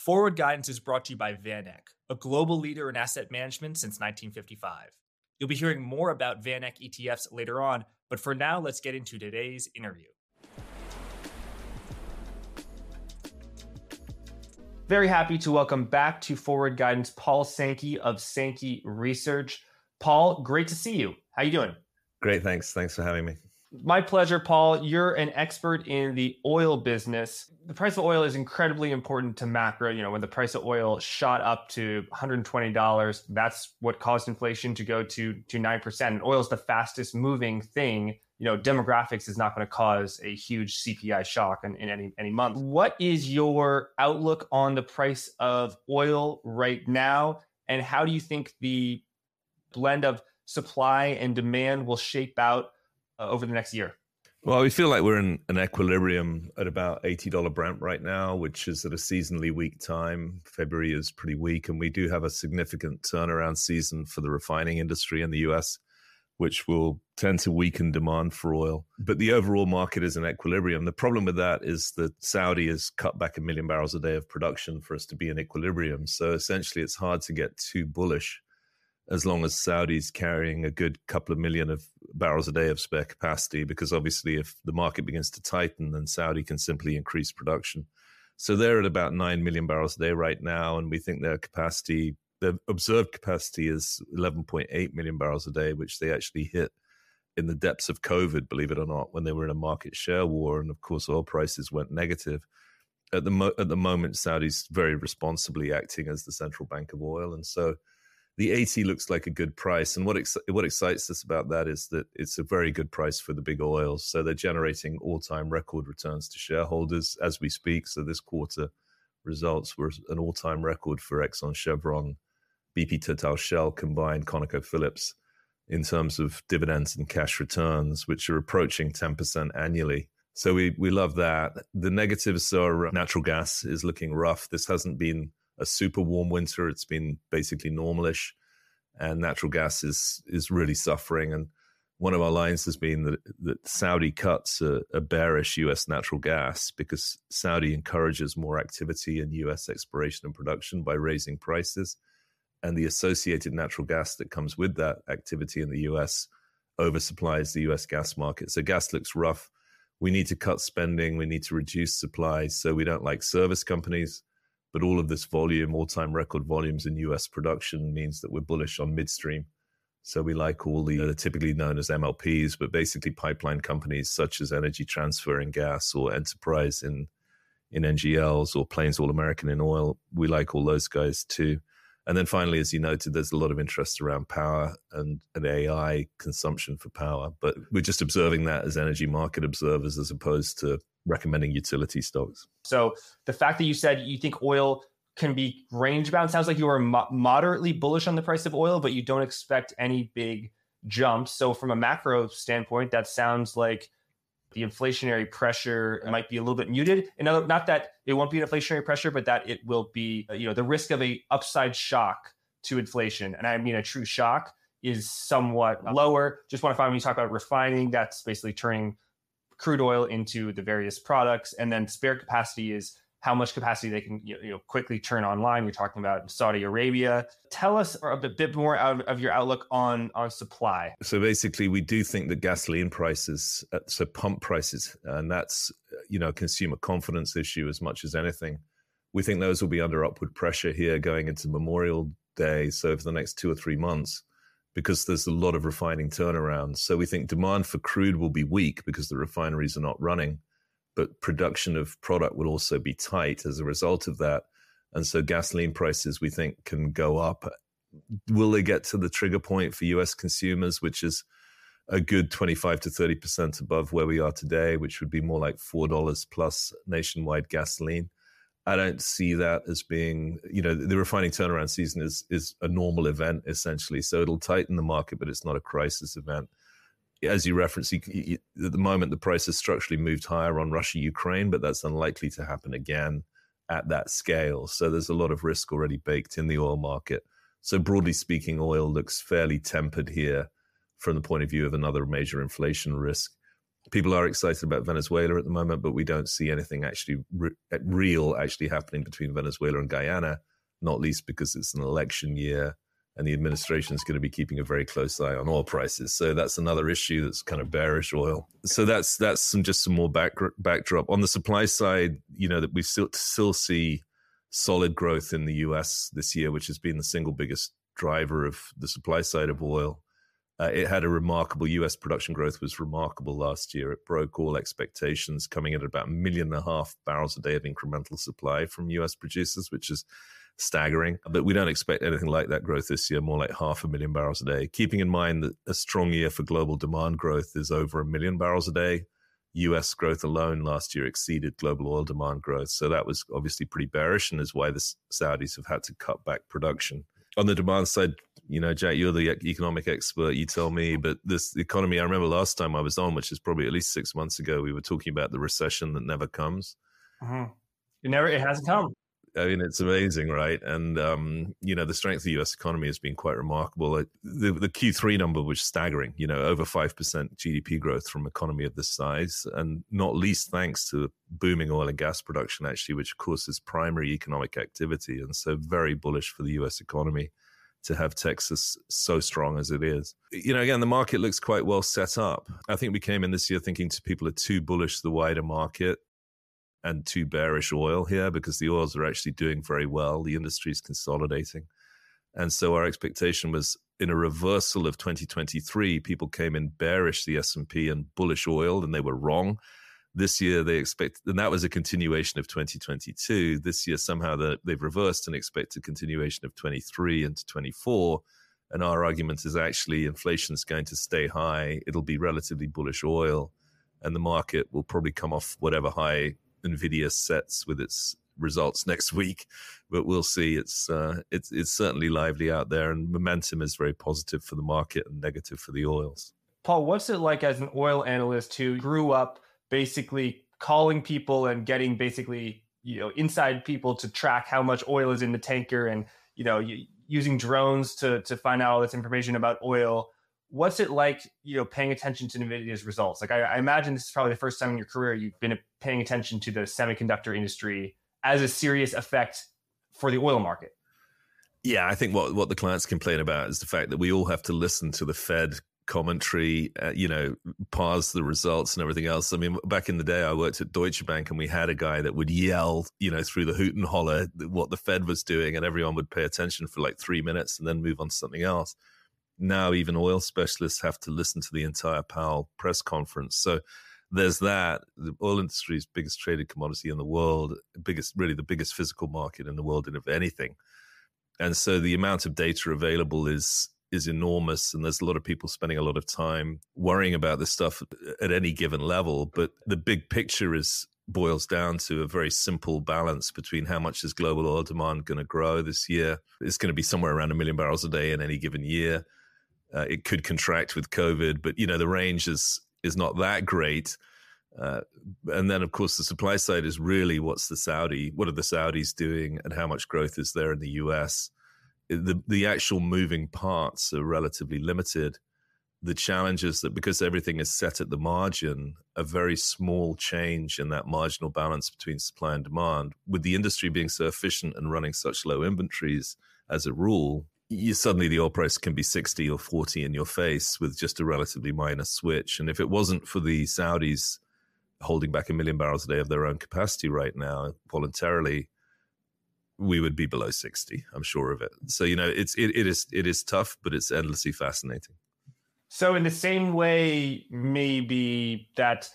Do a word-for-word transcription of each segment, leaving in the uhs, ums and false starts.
Forward Guidance is brought to you by VanEck, a global leader in asset management since nineteen fifty-five. You'll be hearing more about VanEck E T Fs later on, but for now, let's get into today's interview. Very happy to welcome back to Forward Guidance, Paul Sankey of Sankey Research. Paul, great to see you. How you doing? Great, thanks. Thanks for having me. My pleasure, Paul. You're an expert in the oil business. The price of oil is incredibly important to macro. You know, when the price of oil shot up to one hundred twenty dollars, that's what caused inflation to go to, to nine percent. And oil is the fastest moving thing. You know, demographics is not going to cause a huge C P I shock in, in any, any month. What is your outlook on the price of oil right now? And how do you think the blend of supply and demand will shape out over the next year? Well, we feel like we're in an equilibrium at about eighty dollars Brent right now, which is at a seasonally weak time. February is pretty weak, and we do have a significant turnaround season for the refining industry in the U S, which will tend to weaken demand for oil. But the overall market is in equilibrium. The problem with that is that Saudi has cut back a million barrels a day of production for us to be in equilibrium. So essentially, it's hard to get too bullish as long as Saudi's carrying a good couple of million of barrels a day of spare capacity, because obviously if the market begins to tighten, then Saudi can simply increase production. So they're at about nine million barrels a day right now, and we think their capacity, their observed capacity is eleven point eight million barrels a day, which they actually hit in the depths of COVID, believe it or not, when they were in a market share war, and of course oil prices went negative. At the, mo- at the moment, Saudi's very responsibly acting as the central bank of oil, and so the eighty looks like a good price. And what ex- what excites us about that is that it's a very good price for the big oils. So they're generating all-time record returns to shareholders as we speak. So this quarter results were an all-time record for Exxon, Chevron, B P, Total, Shell, combined ConocoPhillips in terms of dividends and cash returns, which are approaching ten percent annually. So we, we love that. The negatives are natural gas is looking rough. This hasn't been a super warm winter. It's been basically normalish, and natural gas is is really suffering. And one of our lines has been that, that Saudi cuts a, a bearish U S natural gas because Saudi encourages more activity in U S exploration and production by raising prices, and the associated natural gas that comes with that activity in the U S oversupplies the U S gas market. So gas looks rough. We need to cut spending. We need to reduce supply. So we don't like service companies. But all of this volume, all-time record volumes in U S production, means that we're bullish on midstream. So we like all the, you know, they're typically known as M L Ps, but basically pipeline companies such as Energy Transfer in gas, or Enterprise in in N G Ls, or Plains All American in oil. We like all those guys too. And then finally, as you noted, there's a lot of interest around power and, and A I consumption for power. But we're just observing that as energy market observers as opposed to recommending utility stocks. So the fact that you said you think oil can be range bound sounds like you are mo- moderately bullish on the price of oil, but you don't expect any big jumps. So from a macro standpoint, that sounds like the inflationary pressure might be a little bit muted. In other, not that it won't be an inflationary pressure, but that it will be, you know, the risk of a upside shock to inflation. And I mean, a true shock is somewhat lower. Just want to find when you talk about refining, that's basically turning crude oil into the various products. And then spare capacity is how much capacity they can, you know, quickly turn online. You're talking about Saudi Arabia. Tell us a bit more out of your outlook on, on supply. So basically, we do think that gasoline prices, so pump prices, and that's, you know, consumer confidence issue as much as anything. We think those will be under upward pressure here going into Memorial Day. So for the next two or three months, because there's a lot of refining turnarounds. So we think demand for crude will be weak because the refineries are not running, but production of product will also be tight as a result of that. And so gasoline prices, we think, can go up. Will they get to the trigger point for U S consumers, which is a good twenty-five to thirty percent above where we are today, which would be more like four dollars plus nationwide gasoline? I don't see that as being, you know, the refining turnaround season is is a normal event, essentially. So it'll tighten the market, but it's not a crisis event. As you reference, you, you, at the moment, the price has structurally moved higher on Russia-Ukraine, but that's unlikely to happen again at that scale. So there's a lot of risk already baked in the oil market. So broadly speaking, oil looks fairly tempered here from the point of view of another major inflation risk. people are excited about Venezuela at the moment, but we don't see anything actually re- real actually happening between Venezuela and Guyana, not least because it's an election year and the administration is going to be keeping a very close eye on oil prices. So that's another issue that's kind of bearish oil. So that's that's some just some more back, backdrop. On the supply side, you know, that we still, still see solid growth in the U S this year, which has been the single biggest driver of the supply side of oil. Uh, it had a remarkable, U S production growth was remarkable last year. It broke all expectations, coming in at about a million and a half barrels a day of incremental supply from U S producers, which is staggering. But we don't expect anything like that growth this year, more like half a million barrels a day. Keeping in mind that a strong year for global demand growth is over a million barrels a day. U S growth alone last year exceeded global oil demand growth. So that was obviously pretty bearish and is why the Saudis have had to cut back production. On the demand side, you know, Jack, you're the economic expert, you tell me, but this economy, I remember last time I was on, which is probably at least six months ago, we were talking about the recession that never comes. Mm-hmm. It never, it hasn't come. I mean, it's amazing, right? And, um, you know, the strength of the U S economy has been quite remarkable. The, the Q three number was staggering, you know, over five percent G D P growth from an economy of this size, and not least thanks to booming oil and gas production, actually, which, of course, is primary economic activity. And so very bullish for the U S economy to have Texas so strong as it is. You know, again, the market looks quite well set up. I think we came in this year thinking people are too bullish the wider market and too bearish oil here because the oils are actually doing very well. The industry is consolidating. And so our expectation was in a reversal of twenty twenty-three, people came in bearish the S and P and bullish oil, and they were wrong. This year they expect, and that was a continuation of twenty twenty-two. This year somehow the, they've reversed and expect a continuation of twenty-three into twenty-four. And our argument is actually inflation's going to stay high. It'll be relatively bullish oil, and the market will probably come off whatever high Nvidia sets with its results next week. But we'll see. It's uh, it's it's certainly lively out there, and momentum is very positive for the market and negative for the oils. Paul, what's it like as an oil analyst who grew up basically calling people and getting basically, you know, inside people to track how much oil is in the tanker and, you know, using drones to to find out all this information about oil? What's it like, you know, paying attention to Nvidia's results? Like, I, I imagine this is probably the first time in your career you've been paying attention to the semiconductor industry as a serious effect for the oil market. Yeah, I think what, what the clients complain about is the fact that we all have to listen to the Fed commentary, uh, you know, parse the results and everything else. I mean, back in the day, I worked at Deutsche Bank and we had a guy that would yell, you know, through the hoot and holler what the Fed was doing, and everyone would pay attention for like three minutes and then move on to something else. Now, even oil specialists have to listen to the entire Powell press conference. So there's that. The oil industry's biggest traded commodity in the world, biggest, really the biggest physical market in the world, if anything. And so the amount of data available is is enormous, and there's a lot of people spending a lot of time worrying about this stuff at any given level. But the big picture is boils down to a very simple balance between how much is global oil demand going to grow this year. It's going to be somewhere around a million barrels a day in any given year. Uh, it could contract with COVID, but, you know, the range is is not that great. Uh, and then, of course, the supply side is really what's the Saudi, what are the Saudis doing, and how much growth is there in the U S? The the actual moving parts are relatively limited. The challenge is that because everything is set at the margin, a very small change in that marginal balance between supply and demand, with the industry being so efficient and running such low inventories as a rule, you suddenly the oil price can be sixty or forty in your face with just a relatively minor switch. And if it wasn't for the Saudis holding back a million barrels a day of their own capacity right now voluntarily, we would be below sixty, I'm sure of it. So, you know, it's it, it is it is tough, but it's endlessly fascinating. So in the same way, maybe that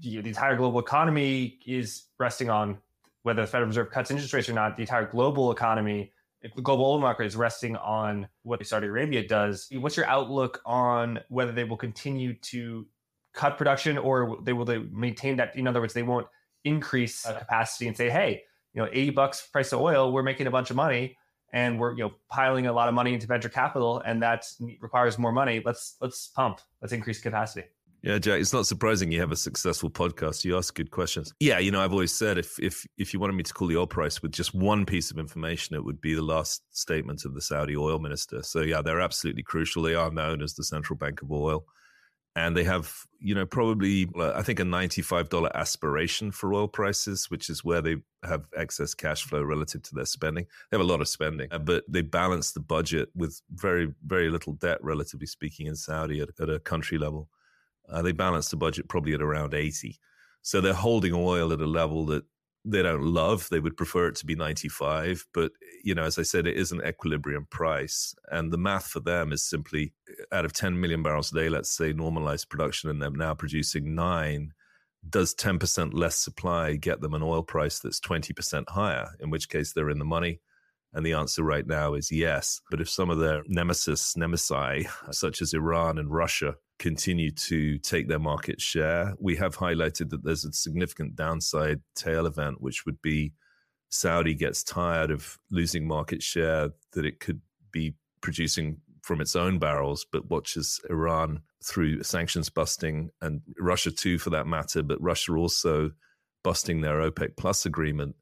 the entire global economy is resting on whether the Federal Reserve cuts interest rates or not, the entire global economy, if the global oil market is resting on what Saudi Arabia does. What's your outlook on whether they will continue to cut production, or they will they maintain that? In other words, they won't increase capacity and say, hey, you know, eighty bucks price of oil, we're making a bunch of money, and we're, you know, piling a lot of money into venture capital, and that requires more money. Let's let's pump. Let's increase capacity. Yeah, Jack, it's not surprising you have a successful podcast. You ask good questions. Yeah, you know, I've always said if if if you wanted me to call the oil price with just one piece of information, it would be the last statement of the Saudi oil minister. So yeah, they're absolutely crucial. They are known as the Central Bank of Oil. And they have, you know, probably, I think, a ninety-five dollar aspiration for oil prices, which is where they have excess cash flow relative to their spending. They have a lot of spending, but they balance the budget with very, very little debt, relatively speaking, in Saudi at, at a country level. Uh, they balance the budget probably at around eighty. So they're holding oil at a level that they don't love. They would prefer it to be ninety-five. But, you know, as I said, it is an equilibrium price. And the math for them is simply out of ten million barrels a day, let's say normalized production, and they're now producing nine, does ten percent less supply get them an oil price that's twenty percent higher, in which case they're in the money? And the answer right now is yes. But if some of their nemesis, nemesi, such as Iran and Russia, continue to take their market share, we have highlighted that there's a significant downside tail event, which would be Saudi gets tired of losing market share that it could be producing from its own barrels, but watches Iran through sanctions busting, and Russia too for that matter, but Russia also busting their OPEC plus agreement.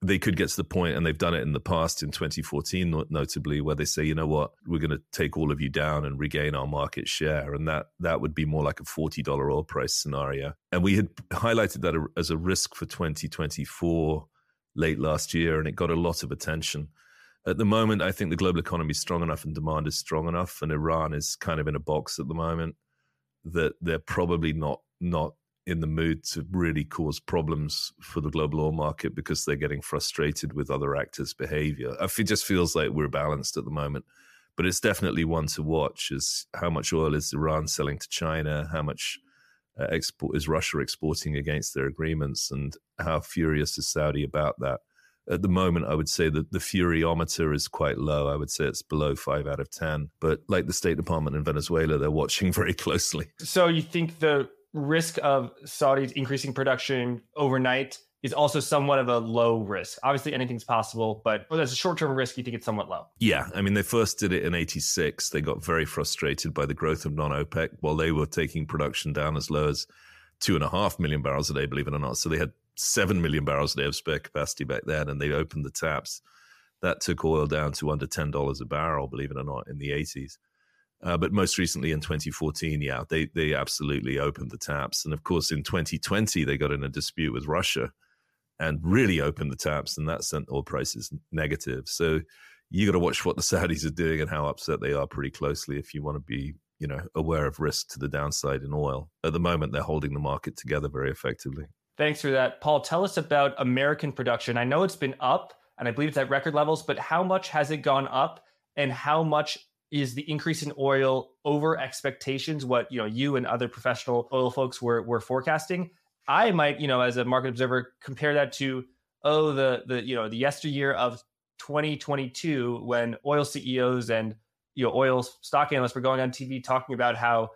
They could get to the point, and they've done it in the past in twenty fourteen, notably, where they say, you know what, we're going to take all of you down and regain our market share. And that that would be more like a forty dollar oil price scenario. And we had highlighted that as a risk for twenty twenty-four late last year, and it got a lot of attention. At the moment, I think the global economy is strong enough and demand is strong enough, and Iran is kind of in a box at the moment, that they're probably not not. in the mood to really cause problems for the global oil market, because they're getting frustrated with other actors' behavior. It just feels like we're balanced at the moment. But it's definitely one to watch, is how much oil is Iran selling to China, how much uh, export is Russia exporting against their agreements, and how furious is Saudi about that. At the moment, I would say that the furiometer is quite low. I would say it's below five out of ten. But like the State Department in Venezuela, they're watching very closely. So you think the risk of Saudi's increasing production overnight is also somewhat of a low risk? Obviously, anything's possible, but as a short-term risk, you think it's somewhat low? Yeah. I mean, they first did it in eighty-six. They got very frustrated by the growth of non-OPEC while they were taking production down as low as two and a half million barrels a day, believe it or not. So they had seven million barrels a day of spare capacity back then, and they opened the taps. That took oil down to under ten dollars a barrel, believe it or not, in the eighties. Uh, but most recently in twenty fourteen, yeah, they they absolutely opened the taps. And of course, in twenty twenty, they got in a dispute with Russia and really opened the taps, and that sent oil prices negative. So you got to watch what the Saudis are doing and how upset they are pretty closely if you want to be, you know, aware of risk to the downside in oil. At the moment, they're holding the market together very effectively. Thanks for that. Paul, tell us about American production. I know it's been up, and I believe it's at record levels, but how much has it gone up, and how much is the increase in oil over expectations, what, you know, you and other professional oil folks were were forecasting? I might, you know, as a market observer, compare that to, oh, the, the you know, the yesteryear of twenty twenty-two, when oil C E Os and, you know, oil stock analysts were going on T V talking about how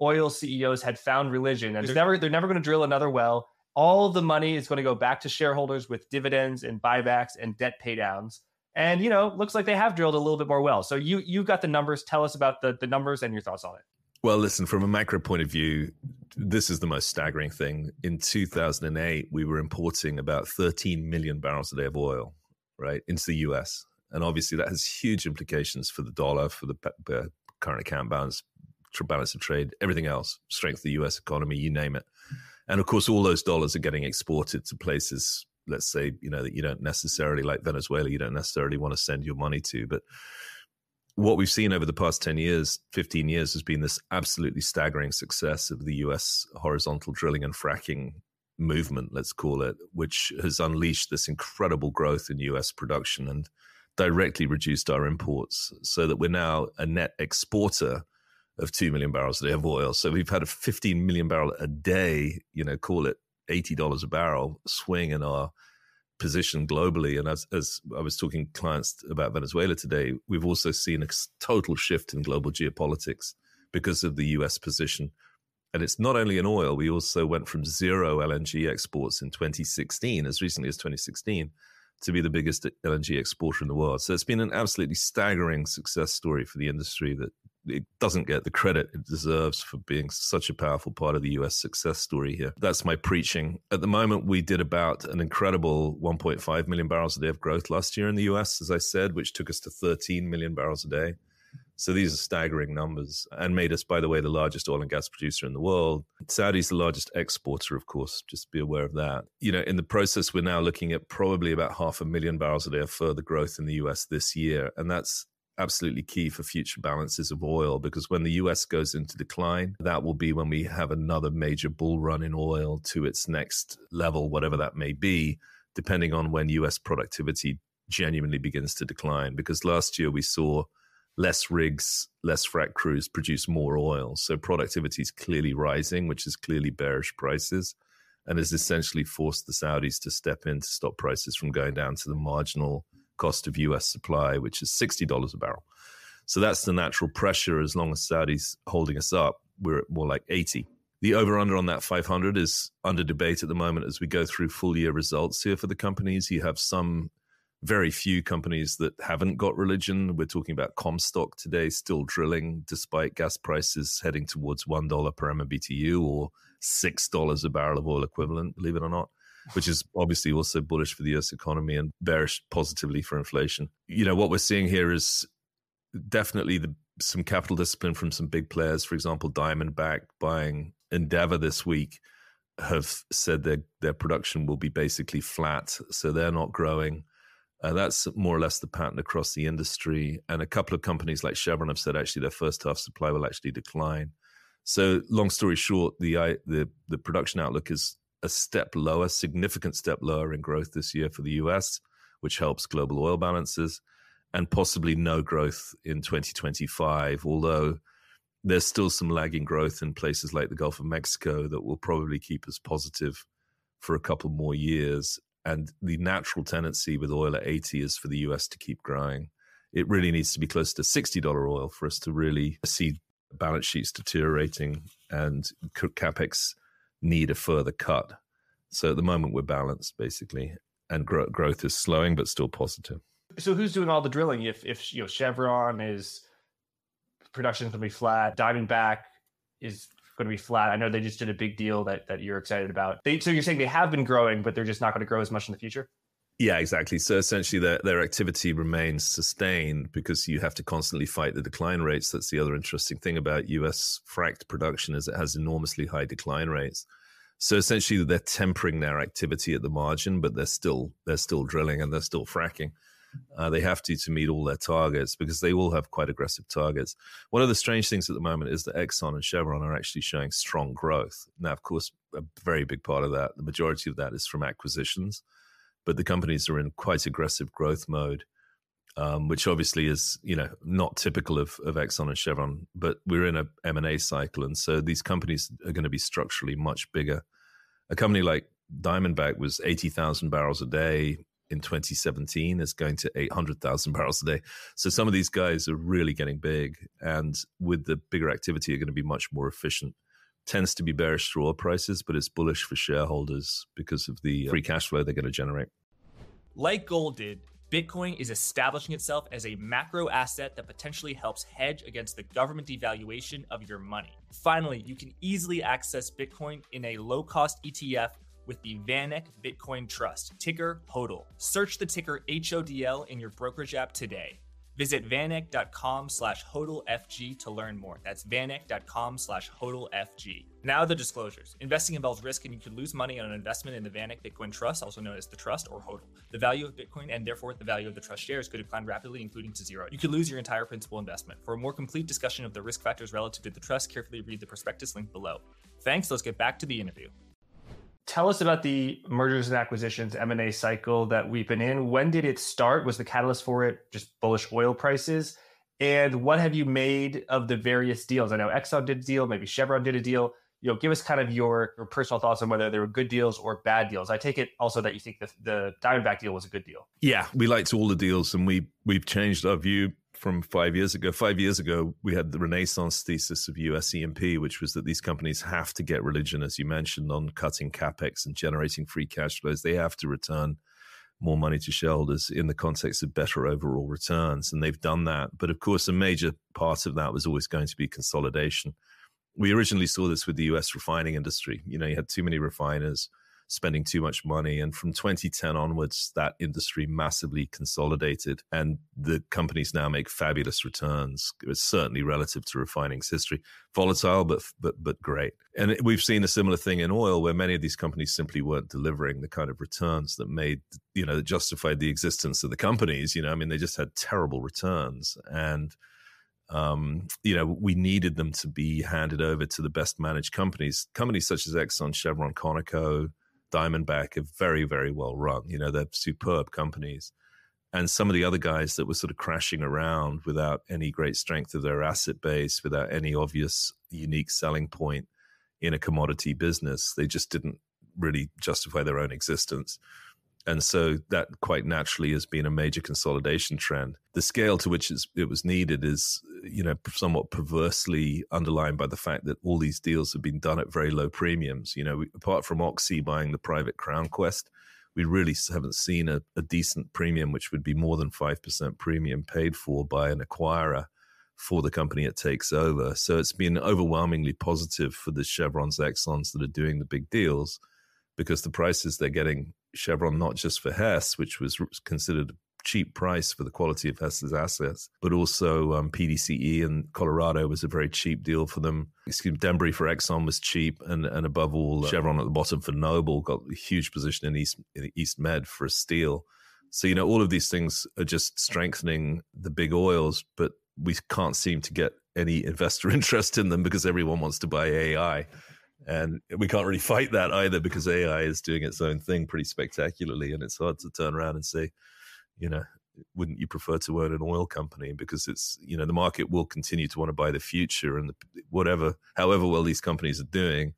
oil C E Os had found religion, and they're never, they're never going to drill another well. All the money is going to go back to shareholders with dividends and buybacks and debt pay downs. And, you know, looks like they have drilled a little bit more well. So you, you've got the numbers. Tell us about the, the numbers and your thoughts on it. Well, listen, from a macro point of view, this is the most staggering thing. In two thousand eight, we were importing about thirteen million barrels a day of oil, right, into the U S. And obviously that has huge implications for the dollar, for the uh, current account balance, balance of trade, everything else, strength of the U S economy, you name it. And of course, all those dollars are getting exported to places, let's say, you know, that you don't necessarily, like Venezuela, you don't necessarily want to send your money to. But what we've seen over the past ten years, fifteen years, has been this absolutely staggering success of the U S horizontal drilling and fracking movement, let's call it, which has unleashed this incredible growth in U S production and directly reduced our imports, so that we're now a net exporter of two million barrels a day of oil. So we've had a fifteen million barrel a day, you know, call it eighty dollars a barrel swing in our position globally. And as, as I was talking to clients about Venezuela today, we've also seen a total shift in global geopolitics because of the U S position. And it's not only in oil. We also went from zero L N G exports in twenty sixteen, as recently as twenty sixteen, to be the biggest L N G exporter in the world. So it's been an absolutely staggering success story for the industry that it doesn't get the credit it deserves for being such a powerful part of the U S success story here. That's my preaching. At the moment, we did about an incredible one point five million barrels a day of growth last year in the U S, as I said, which took us to thirteen million barrels a day. So these are staggering numbers, and made us, by the way, the largest oil and gas producer in the world. Saudi's the largest exporter, of course, just be aware of that. You know, in the process, we're now looking at probably about half a million barrels a day of further growth in the U S this year. And that's absolutely key for future balances of oil, because when the U S goes into decline, that will be when we have another major bull run in oil to its next level, whatever that may be, depending on when U S productivity genuinely begins to decline. Because last year we saw less rigs, less frac crews produce more oil. So productivity is clearly rising, which is clearly bearish prices, and has essentially forced the Saudis to step in to stop prices from going down to the marginal cost of U S supply, which is sixty dollars a barrel. So that's the natural pressure. As long as Saudi's holding us up, we're at more like eighty. The over-under on that five hundred is under debate at the moment as we go through full-year results here for the companies. You have some very few companies that haven't got religion. We're talking about Comstock today, still drilling despite gas prices heading towards one dollar per M M B T U, or six dollars a barrel of oil equivalent, believe it or not, which is obviously also bullish for the U S economy and bearish positively for inflation. You know, what we're seeing here is definitely the, some capital discipline from some big players. For example, Diamondback buying Endeavor this week have said their, their production will be basically flat, so they're not growing. Uh, that's more or less the pattern across the industry. And a couple of companies like Chevron have said actually their first half supply will actually decline. So long story short, the the, the production outlook is a step lower, significant step lower in growth this year for the U S, which helps global oil balances, and possibly no growth in twenty twenty-five, although there's still some lagging growth in places like the Gulf of Mexico that will probably keep us positive for a couple more years. And the natural tendency with oil at eighty is for the U S to keep growing. It really needs to be close to sixty dollars oil for us to really see balance sheets deteriorating and CapEx need a further cut. So at the moment, we're balanced, basically. And gro- growth is slowing, but still positive. So who's doing all the drilling? If, if you know, Chevron is production is going to be flat, Diamondback is going to be flat. I know they just did a big deal that that you're excited about. They, so you're saying they have been growing, but they're just not going to grow as much in the future? Yeah, exactly. So essentially their, their activity remains sustained because you have to constantly fight the decline rates. That's the other interesting thing about U S fracked production, is it has enormously high decline rates. So essentially they're tempering their activity at the margin, but they're still they're still drilling and they're still fracking. Uh, they have to to meet all their targets, because they all have quite aggressive targets. One of the strange things at the moment is that Exxon and Chevron are actually showing strong growth. Now, of course, a very big part of that, the majority of that, is from acquisitions, but the companies are in quite aggressive growth mode, um, which obviously is, you know, not typical of, of Exxon and Chevron, but we're in a M and A cycle, and so these companies are going to be structurally much bigger. A company like Diamondback was eighty thousand barrels a day in twenty seventeen, is going to eight hundred thousand barrels a day. So some of these guys are really getting big, and with the bigger activity are going to be much more efficient. Tends to be bearish for oil prices, but it's bullish for shareholders because of the free cash flow they're going to generate. Like gold did, Bitcoin is establishing itself as a macro asset that potentially helps hedge against the government devaluation of your money. Finally, you can easily access Bitcoin in a low-cost E T F with the VanEck Bitcoin Trust, ticker H O D L. Search the ticker H O D L in your brokerage app today. Visit VanEck.com slash HODLFG to learn more. That's VanEck.com slash HODLFG. Now the disclosures. Investing involves risk, and you could lose money on an investment in the VanEck Bitcoin Trust, also known as the Trust or H O D L. The value of Bitcoin, and therefore the value of the Trust shares, could decline rapidly, including to zero. You could lose your entire principal investment. For a more complete discussion of the risk factors relative to the Trust, carefully read the prospectus link below. Thanks. Let's get back to the interview. Tell us about the mergers and acquisitions M and A cycle that we've been in. When did it start? Was the catalyst for it just bullish oil prices? And what have you made of the various deals? I know Exxon did a deal, maybe Chevron did a deal. You know, give us kind of your, your personal thoughts on whether they were good deals or bad deals. I take it also that you think the, the Diamondback deal was a good deal. Yeah, we liked all the deals, and we we've changed our view from five years ago. Five years ago, we had the Renaissance thesis of U S E and P, which was that these companies have to get religion, as you mentioned, on cutting CapEx and generating free cash flows. They have to return more money to shareholders in the context of better overall returns, and they've done that. But of course, a major part of that was always going to be consolidation. We originally saw this with the U S refining industry. You know, you had too many refiners, spending too much money. And from twenty ten onwards, that industry massively consolidated, and the companies now make fabulous returns. It's certainly relative to refining's history. Volatile, but but but great. And we've seen a similar thing in oil, where many of these companies simply weren't delivering the kind of returns that made, you know, that justified the existence of the companies. You know, I mean, they just had terrible returns. And Um, you know, we needed them to be handed over to the best managed companies. Companies such as Exxon, Chevron, Conoco, Diamondback are very, very well run. You know, they're superb companies. And some of the other guys that were sort of crashing around without any great strength of their asset base, without any obvious unique selling point in a commodity business, they just didn't really justify their own existence. And so that quite naturally has been a major consolidation trend. The scale to which it's, it was needed is, you know, somewhat perversely underlined by the fact that all these deals have been done at very low premiums. You know, we, apart from Oxy buying the private Crown Quest, we really haven't seen a, a decent premium, which would be more than five percent premium paid for by an acquirer for the company it takes over. So it's been overwhelmingly positive for the Chevrons, Exxons that are doing the big deals, because the prices they're getting, Chevron, not just for Hess, which was considered a cheap price for the quality of Hess's assets, but also um, P D C E in Colorado was a very cheap deal for them. Excuse me, Denbury for Exxon was cheap, and, and above all, Chevron at the bottom for Noble got a huge position in East, in East Med for a steal. So, you know, all of these things are just strengthening the big oils, but we can't seem to get any investor interest in them because everyone wants to buy A I. And we can't really fight that either, because A I is doing its own thing pretty spectacularly. And it's hard to turn around and say, you know, wouldn't you prefer to own an oil company? Because it's, you know, the market will continue to want to buy the future, and the, whatever, however well these companies are doing,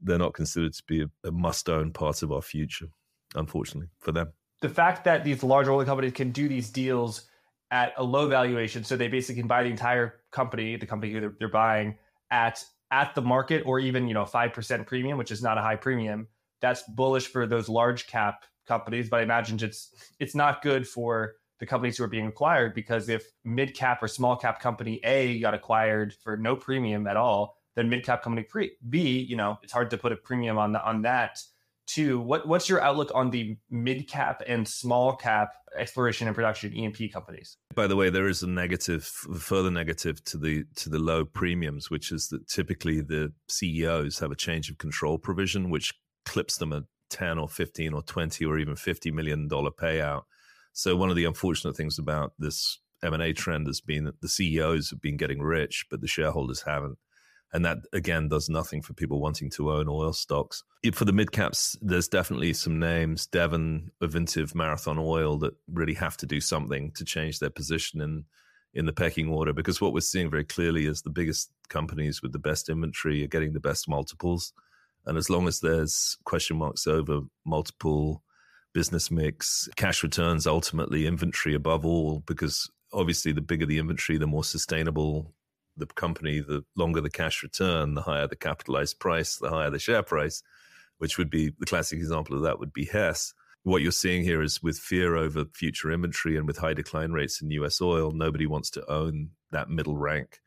they're not considered to be a, a must-own part of our future, unfortunately, for them. The fact that these large oil companies can do these deals at a low valuation, so they basically can buy the entire company, the company they're, they're buying at, at the market, or even, you know, five percent premium, which is not a high premium, that's bullish for those large cap companies. But I imagine it's it's not good for the companies who are being acquired, because if mid cap or small cap company A got acquired for no premium at all, then mid cap company B, you know, it's hard to put a premium on the, on that too. What what's your outlook on the mid cap and small cap exploration and production E and P companies? By the way, there is a negative, further negative to the to the low premiums, which is that typically the C E Os have a change of control provision, which clips them a ten or fifteen or twenty or even fifty million dollar payout. So one of the unfortunate things about this M and A trend has been that the C E Os have been getting rich, but the shareholders haven't. And that, again, does nothing for people wanting to own oil stocks. For the mid-caps, there's definitely some names, Devon, Ovintiv, Marathon Oil, that really have to do something to change their position in, in the pecking order. Because what we're seeing very clearly is the biggest companies with the best inventory are getting the best multiples. And as long as there's question marks over multiple, business mix, cash returns, ultimately inventory above all, because obviously the bigger the inventory, the more sustainable the company, the longer the cash return, the higher the capitalized price, the higher the share price, which would be the classic example of that would be Hess. What you're seeing here is with fear over future inventory and with high decline rates in U S oil, nobody wants to own that middle rank.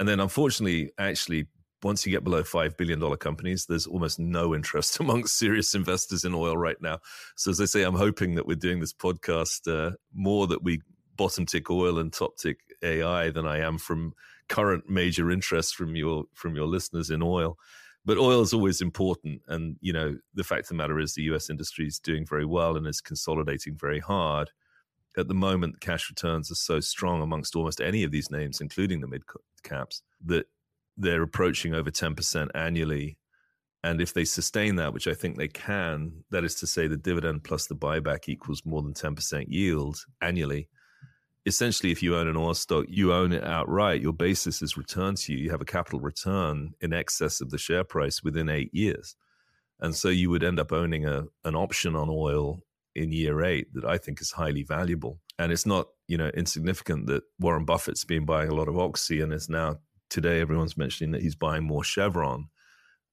And then unfortunately, actually, once you get below five billion dollars companies, there's almost no interest amongst serious investors in oil right now. So as I say, I'm hoping that we're doing this podcast uh, more that we bottom tick oil and top tick A I than I am from current major interest from your from your listeners in oil. But oil is always important, and you know the fact of the matter is the U S industry is doing very well and is consolidating very hard at the moment. Cash returns are so strong amongst almost any of these names, including the mid caps, that they're approaching over ten percent annually. And if they sustain that, which I think they can, that is to say the dividend plus the buyback equals more than ten percent yield annually. Essentially, if you own an oil stock, you own it outright. Your basis is returned to you. You have a capital return in excess of the share price within eight years. And so you would end up owning a an option on oil in year eight that I think is highly valuable. And it's not, you know, insignificant that Warren Buffett's been buying a lot of Oxy, and is now today everyone's mentioning that he's buying more Chevron.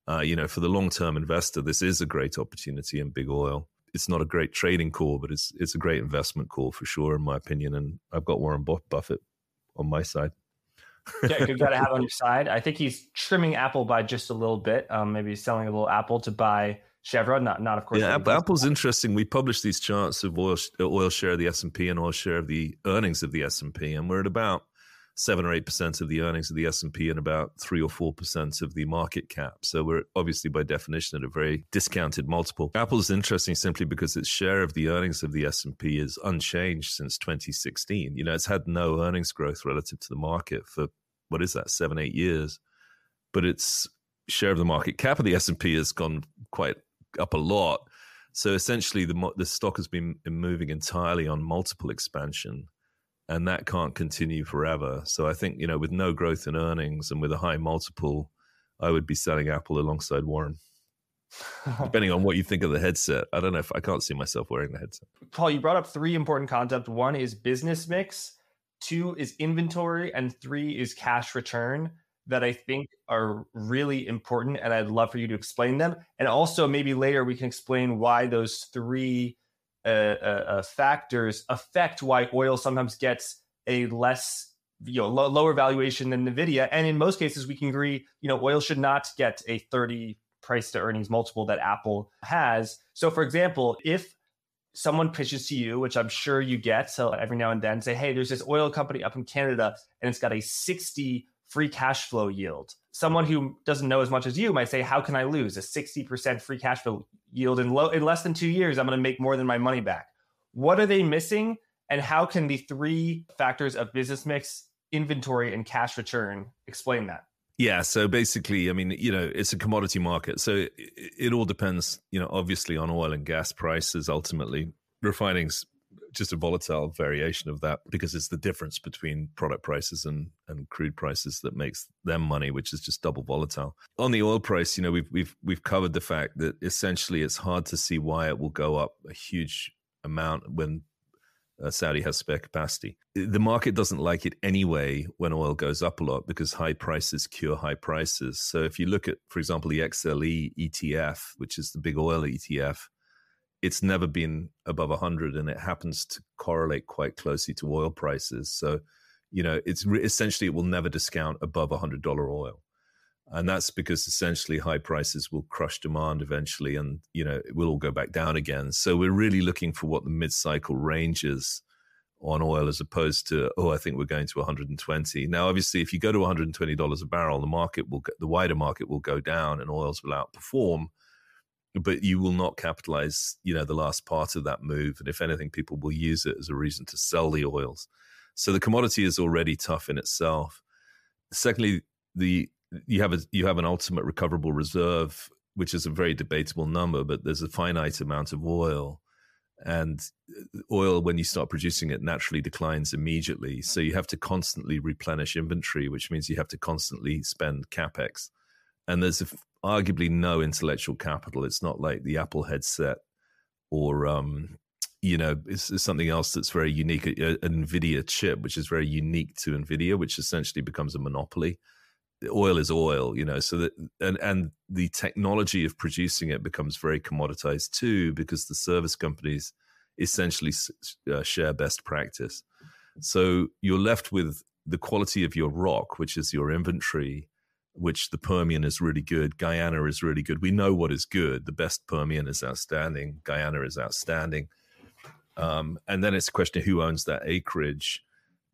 Uh, you know, for the long-term investor, this is a great opportunity in big oil. It's not a great trading call, but it's it's a great investment call for sure, in my opinion. And I've got Warren Buffett on my side. Yeah, good guy to have on your side. I think he's trimming Apple by just a little bit. Um, maybe he's selling a little Apple to buy Chevron, not, not of course. Yeah, Apple's interesting. We publish these charts of oil, oil share of the S and P and oil share of the earnings of the S and P, and we're at about seven or eight percent of the earnings of the S and P and about three or four percent of the market cap. So we're obviously by definition at a very discounted multiple. Apple's interesting simply because its share of the earnings of the S and P is unchanged since twenty sixteen. You know, it's had no earnings growth relative to the market for, what is that, seven, eight years. But its share of the market cap of the S and P has gone quite up a lot. So essentially the, the stock has been moving entirely on multiple expansion. And that can't continue forever. So I think, you know, with no growth in earnings and with a high multiple, I would be selling Apple alongside Warren, depending on what you think of the headset. I don't know if I can't see myself wearing the headset. Paul, you brought up three important concepts. One is business mix, two is inventory, and three is cash return that I think are really important. And I'd love for you to explain them. And also maybe later we can explain why those three Uh, uh, uh, factors affect why oil sometimes gets a less, you know, lo- lower valuation than Nvidia. And in most cases, we can agree, you know, oil should not get a thirty price to earnings multiple that Apple has. So, for example, if someone pitches to you, which I'm sure you get, so every now and then, say, hey, there's this oil company up in Canada and it's got a sixty free cash flow yield. Someone who doesn't know as much as you might say, how can I lose a sixty percent free cash flow yield in, low, in less than two years? I'm going to make more than my money back. What are they missing? And how can the three factors of business mix, inventory, and cash return explain that? Yeah. So basically, I mean, you know, it's a commodity market. So it, it all depends, you know, obviously on oil and gas prices. Ultimately, refining's just a volatile variation of that because it's the difference between product prices and, and crude prices that makes them money, which is just double volatile. On the oil price, you know, we've we've we've covered the fact that essentially it's hard to see why it will go up a huge amount when uh, Saudi has spare capacity. The market doesn't like it anyway when oil goes up a lot because high prices cure high prices. So if you look at, for example, the X L E E T F, which is the big oil E T F, it's never been above one hundred, and it happens to correlate quite closely to oil prices. So, you know, it's re- essentially it will never discount above one hundred dollars oil. And that's because essentially high prices will crush demand eventually, and, you know, it will all go back down again. So we're really looking for what the mid-cycle range is on oil as opposed to, oh, I think we're going to one hundred twenty. Now, obviously, if you go to one hundred twenty dollars a barrel, the market will go, the wider market will go down and oils will outperform. But you will not capitalize, you know, the last part of that move. And if anything, people will use it as a reason to sell the oils. So the commodity is already tough in itself. Secondly, the you have a, you have an ultimate recoverable reserve, which is a very debatable number, but there's a finite amount of oil. And oil, when you start producing it, naturally declines immediately. So you have to constantly replenish inventory, which means you have to constantly spend CapEx. And there's a arguably no intellectual capital. It's not like the Apple headset or, um, you know, it's, it's something else that's very unique, an Nvidia chip, which is very unique to Nvidia, which essentially becomes a monopoly. The oil is oil, you know, so that, and, and the technology of producing it becomes very commoditized too, because the service companies essentially uh, share best practice. So you're left with the quality of your rock, which is your inventory, which the Permian is really good. Guyana is really good. We know what is good. The best Permian is outstanding. Guyana is outstanding. Um, and then it's a question of who owns that acreage.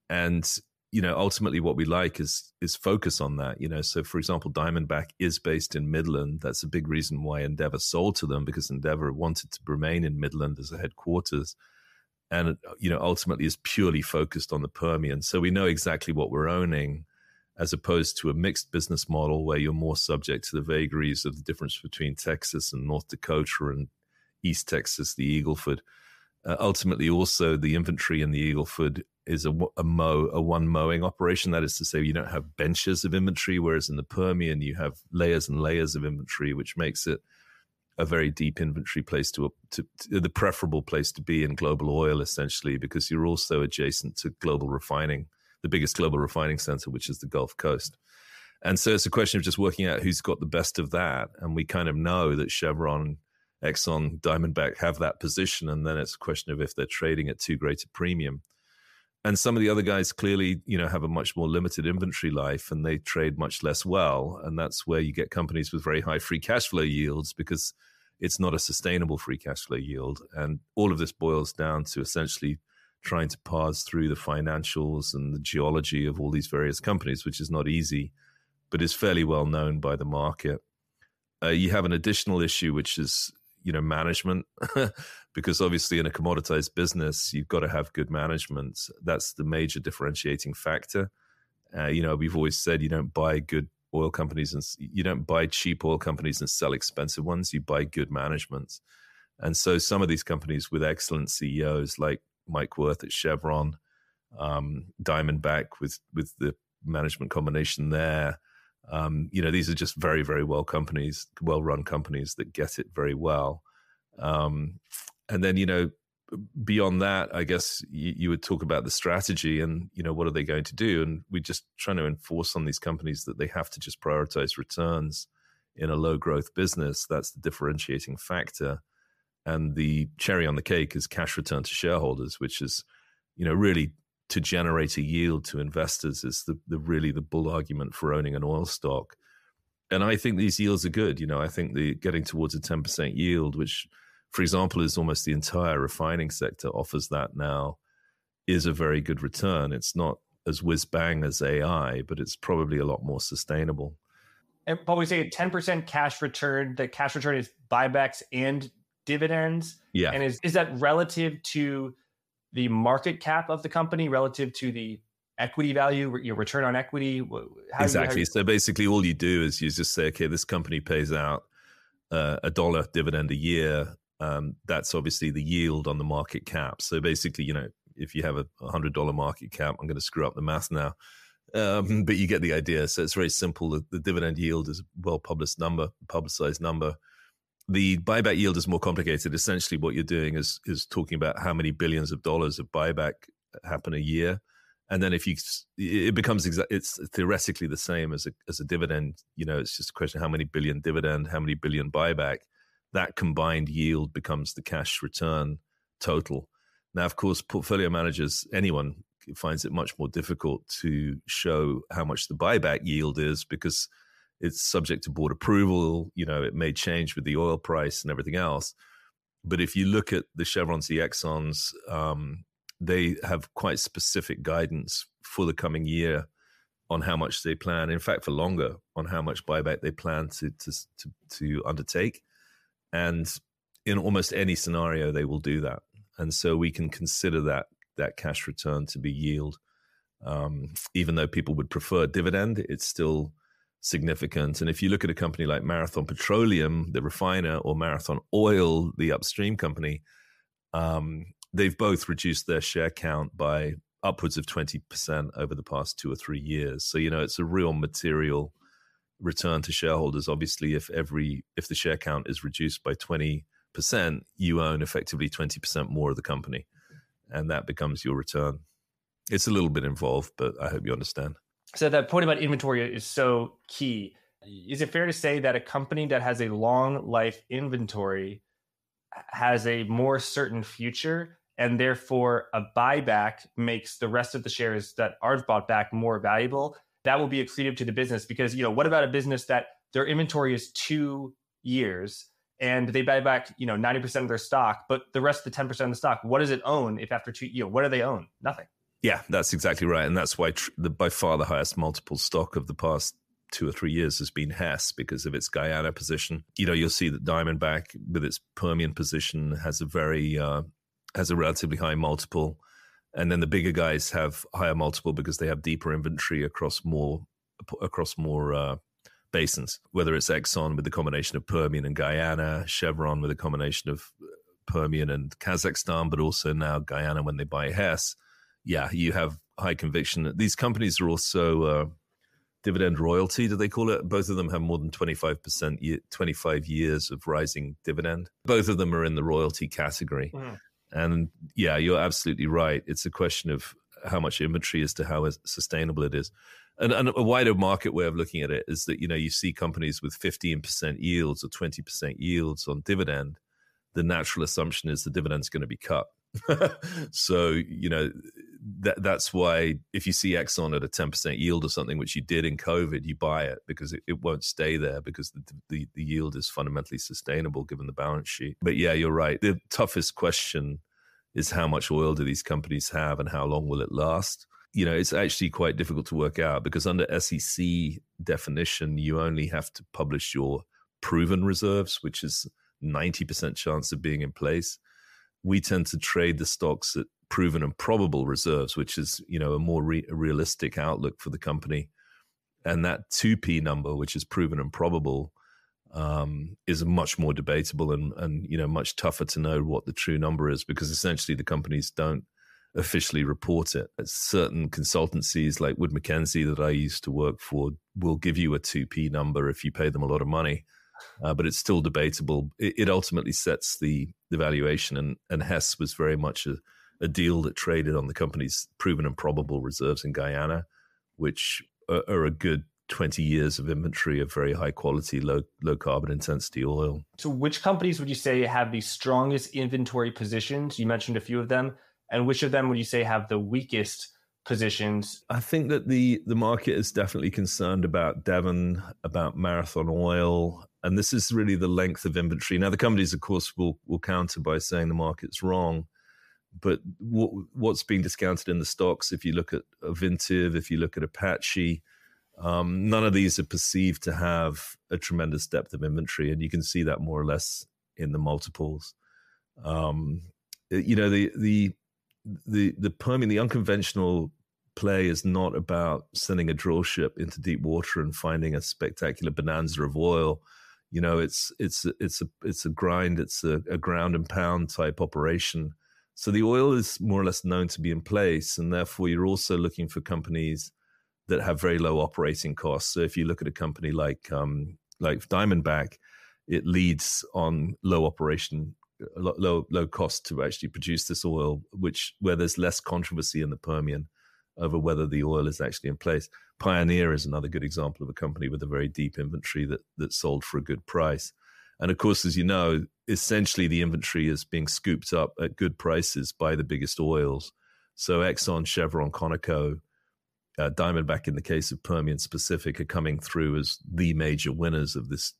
And, you know, ultimately what we like is is focus on that, you know. So, for example, Diamondback is based in Midland. That's a big reason why Endeavor sold to them, because Endeavor wanted to remain in Midland as a headquarters. And, you know, ultimately is purely focused on the Permian. So we know exactly what we're owning, as opposed to a mixed business model where you're more subject to the vagaries of the difference between Texas and North Dakota and East Texas, the Eagle Ford. Uh, ultimately, also, the inventory in the Eagle Ford is a, a mow, a one mowing operation. That is to say, you don't have benches of inventory, whereas in the Permian, you have layers and layers of inventory, which makes it a very deep inventory place to, to, to the preferable place to be in global oil, essentially, because you're also adjacent to global refining, the biggest global refining center, which is the Gulf Coast. And so it's a question of just working out who's got the best of that. And we kind of know that Chevron, Exxon, Diamondback have that position. And then it's a question of if they're trading at too great a premium. And some of the other guys clearly, you know, have a much more limited inventory life and they trade much less well. And that's where you get companies with very high free cash flow yields, because it's not a sustainable free cash flow yield. And all of this boils down to essentially trying to parse through the financials and the geology of all these various companies, which is not easy, but is fairly well known by the market. Uh, you have an additional issue, which is, you know, management, because obviously in a commoditized business, you've got to have good management. That's the major differentiating factor. Uh, you know, we've always said you don't buy good oil companies and you don't buy cheap oil companies and sell expensive ones. You buy good management. And so some of these companies with excellent C E Os like Mike Wirth at Chevron, um, Diamondback with, with the management combination there. Um, you know, these are just very, very well companies, well-run companies that get it very well. Um, and then, you know, beyond that, I guess you, you would talk about the strategy and, you know, what are they going to do? And we're just trying to enforce on these companies that they have to just prioritize returns in a low-growth business. That's the differentiating factor. And the cherry on the cake is cash return to shareholders, which is, you know, really to generate a yield to investors is the, the really the bull argument for owning an oil stock. And I think these yields are good. You know, I think the getting towards a ten percent yield, which, for example, is almost the entire refining sector offers that now, is a very good return. It's not as whiz-bang as A I, but it's probably a lot more sustainable. And Paul, we say a ten percent cash return. The cash return is buybacks and dividends. Yeah. And is, is that relative to the market cap of the company, relative to the equity value, your return on equity? How exactly. Do you, how so basically all you do is you just say, okay, this company pays out a uh, dollar dividend a year. Um, that's obviously the yield on the market cap. So basically, you know, if you have a one hundred dollars market cap, I'm going to screw up the math now, um, but you get the idea. So it's very simple. The, the dividend yield is a well-published number, publicized number. The buyback yield is more complicated. Essentially, what you're doing is is talking about how many billions of dollars of buyback happen a year, and then if you, it becomes exact. It's theoretically the same as a as a dividend. You know, it's just a question of how many billion dividend, how many billion buyback. That combined yield becomes the cash return total. Now, of course, portfolio managers, anyone finds it much more difficult to show how much the buyback yield is because it's subject to board approval. You know, it may change with the oil price and everything else. But if you look at the Chevrons, the Exxons, um, they have quite specific guidance for the coming year on how much they plan, in fact, for longer, on how much buyback they plan to to to, to undertake. And in almost any scenario, they will do that. And so we can consider that that cash return to be yield. Um, even though people would prefer dividend, it's still significant. And if you look at a company like Marathon Petroleum, the refiner, or Marathon Oil, the upstream company, um, they've both reduced their share count by upwards of twenty percent over the past two or three years. So, you know, it's a real material return to shareholders. Obviously, if every if the share count is reduced by twenty percent, you own effectively twenty percent more of the company, and that becomes your return. It's a little bit involved, but I hope you understand. So that point about inventory is so key. Is it fair to say that a company that has a long life inventory has a more certain future, and therefore a buyback makes the rest of the shares that are bought back more valuable? That will be accretive to the business because, you know, what about a business that their inventory is two years and they buy back, you know, ninety percent of their stock, but the rest of the ten percent of the stock, what does it own if after two, you know, what do they own? Nothing. Yeah, that's exactly right. And that's why tr- the, by far the highest multiple stock of the past two or three years has been Hess because of its Guyana position. You know, you'll see that Diamondback with its Permian position has a very, uh, has a relatively high multiple. And then the bigger guys have higher multiple because they have deeper inventory across more, across more uh, basins, whether it's Exxon with the combination of Permian and Guyana, Chevron with a combination of Permian and Kazakhstan, but also now Guyana when they buy Hess. Yeah, you have high conviction. These companies are also uh, dividend royalty, do they call it? Both of them have more than twenty-five percent, year, twenty-five years of rising dividend. Both of them are in the royalty category. Wow. And yeah, you're absolutely right. It's a question of how much inventory is to how sustainable it is. And, and a wider market way of looking at it is that, you know, you see companies with fifteen percent yields or twenty percent yields on dividend. The natural assumption is the dividend's going to be cut. So, you know, that, that's why if you see Exxon at a ten percent yield or something, which you did in COVID, you buy it because it, it won't stay there because the, the, the yield is fundamentally sustainable given the balance sheet. But yeah, you're right. The toughest question is how much oil do these companies have and how long will it last? You know, it's actually quite difficult to work out because under S E C definition, you only have to publish your proven reserves, which is ninety percent chance of being in place. We tend to trade the stocks at proven and probable reserves, which is, you know, a more re- realistic outlook for the company. And that two P number, which is proven and probable, um, is much more debatable and, and, you know, much tougher to know what the true number is because essentially the companies don't officially report it. Certain consultancies like Wood Mackenzie that I used to work for will give you a two P number if you pay them a lot of money. Uh, but it's still debatable. It, it ultimately sets the, the valuation, and, and Hess was very much a, a deal that traded on the company's proven and probable reserves in Guyana, which are, are a good twenty years of inventory of very high quality, low low carbon intensity oil. So which companies would you say have the strongest inventory positions? You mentioned a few of them. And which of them would you say have the weakest positions? I think that the, the market is definitely concerned about Devon, about Marathon Oil. And this is really the length of inventory. Now, the companies, of course, will will counter by saying the market's wrong. But what, what's being discounted in the stocks, if you look at Vintiv, if you look at Apache, um, none of these are perceived to have a tremendous depth of inventory. And you can see that more or less in the multiples. Um, you know, the the the the Permian, the unconventional play is not about sending a drill ship into deep water and finding a spectacular bonanza of oil. You know, it's it's it's a it's a grind, it's a, a ground and pound type operation. So the oil is more or less known to be in place, and therefore you're also looking for companies that have very low operating costs. So if you look at a company like um, like Diamondback, it leads on low operation, low low cost to actually produce this oil, which where there's less controversy in the Permian over whether the oil is actually in place. Pioneer is another good example of a company with a very deep inventory that that sold for a good price. And of course, as you know, essentially the inventory is being scooped up at good prices by the biggest oils. So Exxon, Chevron, Conoco, uh, Diamondback in the case of Permian specific are coming through as the major winners of this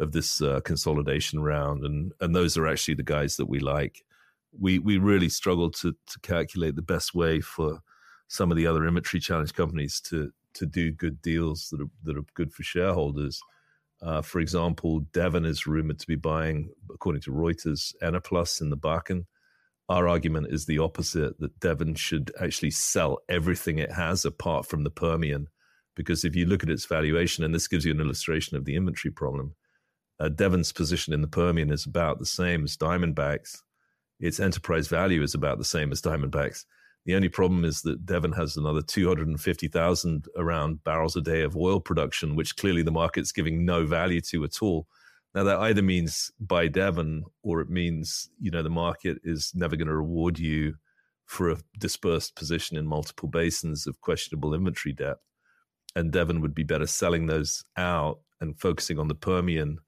of this uh, consolidation round. And and those are actually the guys that we like. We we really struggle to to calculate the best way for some of the other inventory challenge companies to to do good deals that are that are good for shareholders. Uh, for example, Devon is rumored to be buying, according to Reuters, Enerplus in the Bakken. Our argument is the opposite, that Devon should actually sell everything it has apart from the Permian, because if you look at its valuation, and this gives you an illustration of the inventory problem, uh, Devon's position in the Permian is about the same as Diamondback's. Its enterprise value is about the same as Diamondback's. The only problem is that Devon has another two hundred fifty thousand around barrels a day of oil production, which clearly the market's giving no value to at all. Now, that either means buy Devon or it means, you know, the market is never going to reward you for a dispersed position in multiple basins of questionable inventory depth. And Devon would be better selling those out and focusing on the Permian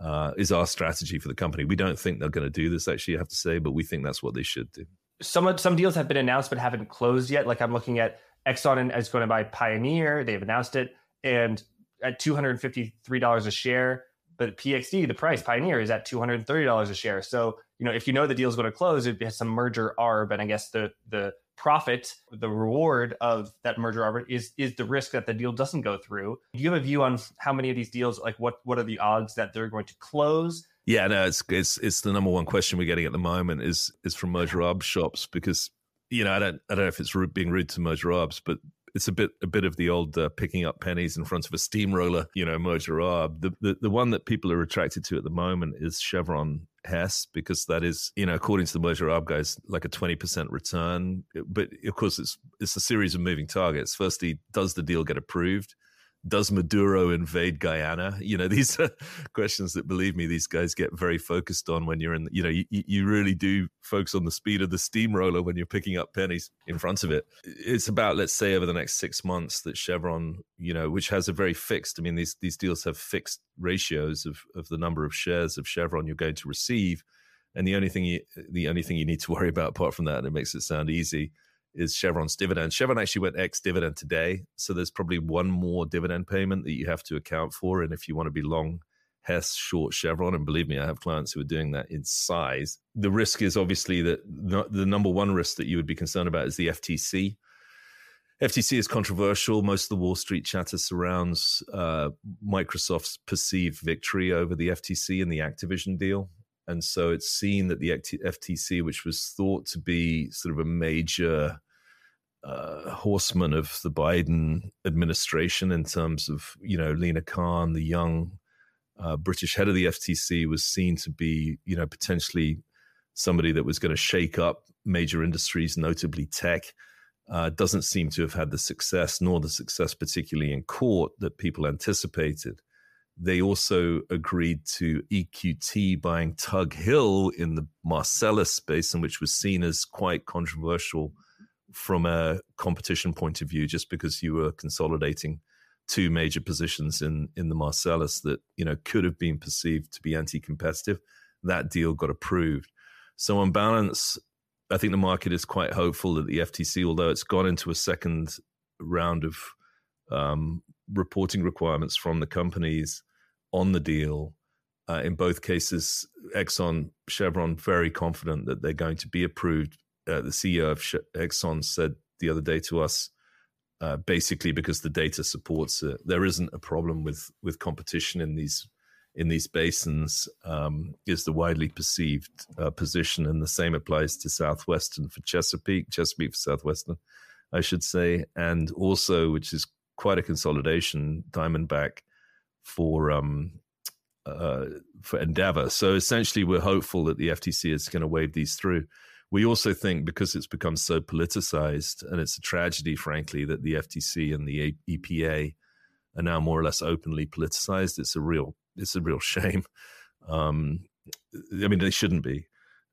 uh, is our strategy for the company. We don't think they're going to do this, actually, I have to say, but we think that's what they should do. Some some deals have been announced but haven't closed yet. Like I'm looking at Exxon is going to buy Pioneer. They've announced it. And at two hundred fifty-three dollars a share, but P X D, the price, Pioneer, is at two hundred thirty dollars a share. So, you know, if you know the deal's going to close, it has some merger arb. And I guess the the profit, the reward of that merger arb is is the risk that the deal doesn't go through. Do you have a view on how many of these deals, like what what are the odds that they're going to close? Yeah, no, it's it's it's the number one question we're getting at the moment is is from merger arb shops because, you know, I don't I don't know if it's rude, being rude to merger arbs, but it's a bit a bit of the old uh, picking up pennies in front of a steamroller, you know, merger arb. The, the the one that people are attracted to at the moment is Chevron Hess because that is, you know, according to the merger arb guys, like a twenty percent return. But of course, it's it's a series of moving targets. Firstly, does the deal get approved? Does Maduro invade Guyana? You know, these are questions that, believe me, these guys get very focused on when you're in, you know, you, you really do focus on the speed of the steamroller when you're picking up pennies in front of it. It's about, let's say, over the next six months that Chevron, you know, which has a very fixed, I mean, these these deals have fixed ratios of, of the number of shares of Chevron you're going to receive. And the only thing you, the only thing you need to worry about apart from that, and it makes it sound easy, is Chevron's dividend. Chevron actually went ex-dividend today, so there's probably one more dividend payment that you have to account for. And if you want to be long Hess, short Chevron, and believe me, I have clients who are doing that in size, the risk is obviously that the number one risk that you would be concerned about is the F T C. F T C is controversial. Most of the Wall Street chatter surrounds uh, Microsoft's perceived victory over the F T C in the Activision deal. And so it's seen that the F T C, which was thought to be sort of a major uh, horseman of the Biden administration in terms of, you know, Lena Khan, the young uh, British head of the F T C, was seen to be, you know, potentially somebody that was going to shake up major industries, notably tech. Uh, doesn't seem to have had the success, nor the success particularly in court, that people anticipated. They also agreed to E Q T buying Tug Hill in the Marcellus basin, which was seen as quite controversial from a competition point of view, just because you were consolidating two major positions in, in the Marcellus that, you know, could have been perceived to be anti-competitive. That deal got approved. So on balance, I think the market is quite hopeful that the F T C, although it's gone into a second round of um, reporting requirements from the companies on the deal, uh, in both cases, Exxon, Chevron, very confident that they're going to be approved. Uh, the C E O of she- Exxon said the other day to us, uh, basically because the data supports it, there isn't a problem with with competition in these in these basins, um, is the widely perceived uh, position. And the same applies to Southwestern for Chesapeake, Chesapeake for Southwestern, I should say. And also, which is quite a consolidation, Diamondback for um, uh, for Endeavor. So essentially, we're hopeful that the F T C is going to wave these through. We also think, because it's become so politicized, and it's a tragedy, frankly, that the F T C and the E P A are now more or less openly politicized. It's a real It's a real shame. Um, I mean, they shouldn't be,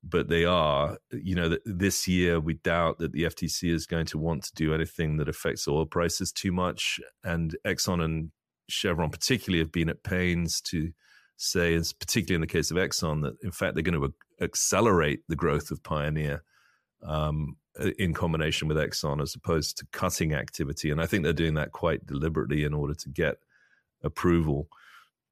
but they are. You know, this year we doubt that the F T C is going to want to do anything that affects oil prices too much. And Exxon and Chevron particularly have been at pains to say, particularly in the case of Exxon, that in fact they're going to accelerate the growth of Pioneer um, in combination with Exxon, as opposed to cutting activity. And I think they're doing that quite deliberately in order to get approval.